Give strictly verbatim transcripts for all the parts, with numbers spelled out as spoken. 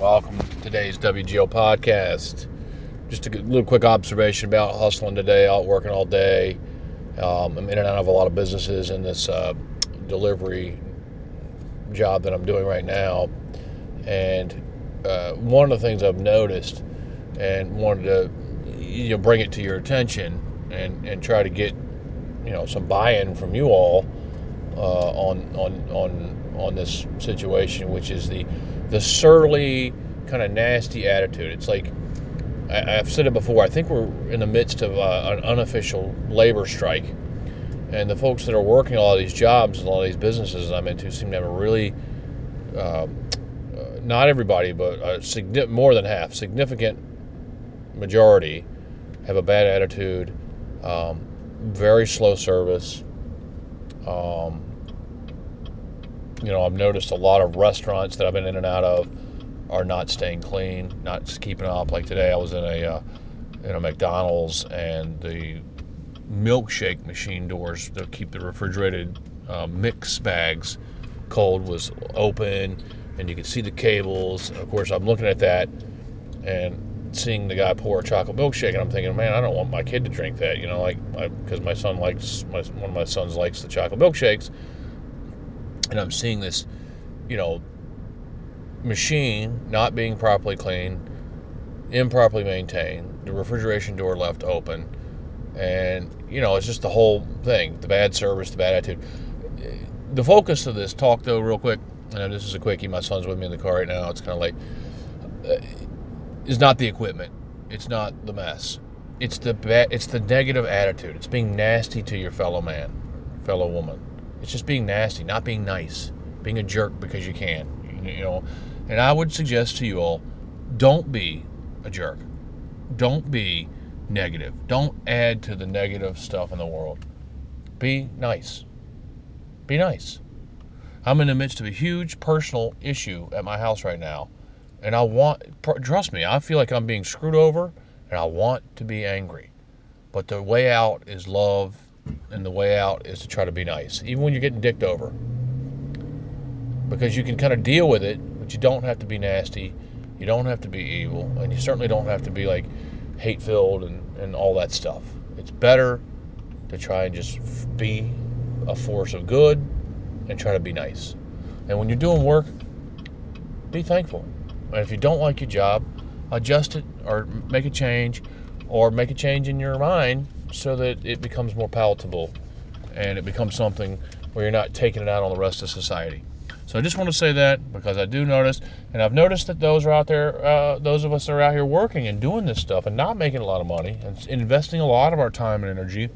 Welcome to today's W G O podcast. Just a little quick observation about hustling today, out working all day. Um, I'm in and out of a lot of businesses in this uh, delivery job that I'm doing right now. And uh, one of the things I've noticed and wanted to you know, bring it to your attention and, and try to get you know some buy-in from you all uh, on on on. on this situation, which is the the surly, kind of nasty attitude. It's like, I, I've said it before, I think we're in the midst of a, an unofficial labor strike, and the folks that are working a lot of these jobs and a lot of these businesses I'm into seem to have a really, uh, not everybody, but a signi- more than half, significant majority have a bad attitude, um, very slow service, um, You know, I've noticed a lot of restaurants that I've been in and out of are not staying clean, not keeping up. Like today, I was in a uh, in a McDonald's, and the milkshake machine doors that keep the refrigerated uh, mix bags cold was open, and you could see the cables. Of course, I'm looking at that and seeing the guy pour a chocolate milkshake, and I'm thinking, man, I don't want my kid to drink that. You know, like because my, my son likes my, one of my sons likes the chocolate milkshakes. And I'm seeing this, you know, machine not being properly cleaned, improperly maintained, the refrigeration door left open, and, you know, it's just the whole thing, the bad service, the bad attitude. The focus of this talk, though, real quick, and this is a quickie, my son's with me in the car right now, it's kind of late, is not the equipment. It's not the mess. It's the ba- it's the negative attitude. It's being nasty to your fellow man, fellow woman. It's just being nasty, not being nice, being a jerk because you can, you know. And I would suggest to you all, don't be a jerk. Don't be negative. Don't add to the negative stuff in the world. Be nice. Be nice. I'm in the midst of a huge personal issue at my house right now. And I want, trust me, I feel like I'm being screwed over and I want to be angry. But the way out is love. And the way out is to try to be nice, even when you're getting dicked over. Because you can kind of deal with it, but you don't have to be nasty, you don't have to be evil, and you certainly don't have to be like hate-filled and, and all that stuff. It's better to try and just be a force of good and try to be nice. And when you're doing work, be thankful. And if you don't like your job, adjust it or make a change or make a change in your mind so that it becomes more palatable and it becomes something where you're not taking it out on the rest of society. So I just want to say that because I do notice, and I've noticed that those are out there, uh, those of us that are out here working and doing this stuff and not making a lot of money and investing a lot of our time and energy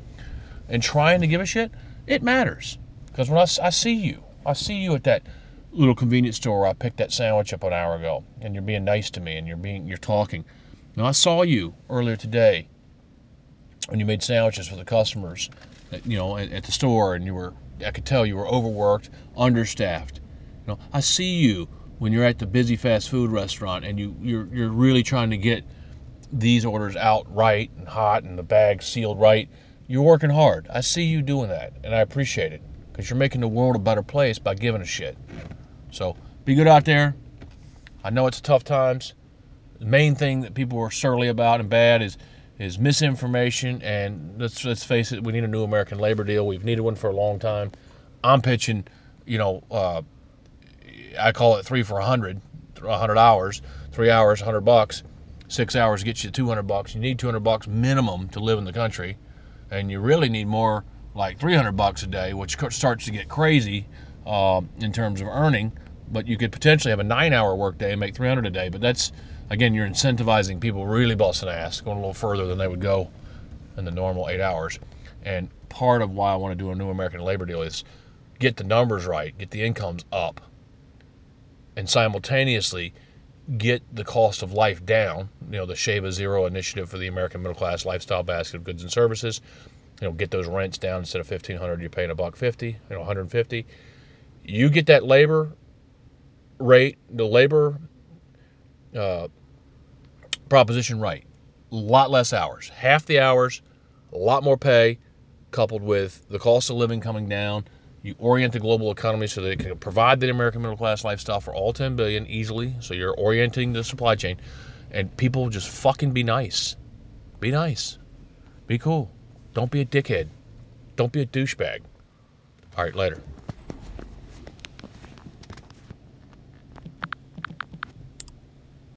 and trying to give a shit, it matters. Because when I, I see you, I see you at that little convenience store where I picked that sandwich up an hour ago and you're being nice to me and you're being, you're talking. Now I saw you earlier today when you made sandwiches for the customers, you know, at the store, and you were, I could tell you were overworked, understaffed. You know, I see you when you're at the busy fast food restaurant and you, you're you're really trying to get these orders out right and hot and the bag sealed right. You're working hard. I see you doing that, and I appreciate it because you're making the world a better place by giving a shit. So be good out there. I know it's tough times. The main thing that people are surly about and bad is is misinformation, and let's let's face it, we need a new American labor deal. We've needed one for a long time. I'm pitching, you know, uh, I call it three for one hundred, one hundred hours, three hours, one hundred bucks, six hours gets you two hundred bucks. You need two hundred bucks minimum to live in the country, and you really need more like three hundred bucks a day, which starts to get crazy uh, in terms of earning, but you could potentially have a nine-hour work day and make three hundred a day, but that's, again, you're incentivizing people really busting ass, going a little further than they would go in the normal eight hours. And part of why I want to do a new American labor deal is get the numbers right, get the incomes up, and simultaneously get the cost of life down. You know, the Shave a Zero initiative for the American middle class lifestyle basket of goods and services. You know, get those rents down. Instead of fifteen hundred dollars, you're paying a buck fifty, you know, one hundred fifty dollars. You get that labor rate, the labor Uh, proposition right. A lot less hours. Half the hours, a lot more pay, coupled with the cost of living coming down, You orient the global economy so that it can provide the American middle class lifestyle for all ten billion easily. So you're orienting the supply chain, and people just fucking be nice. Be nice. Be cool. Don't be a dickhead. Don't be a douchebag. All right, later.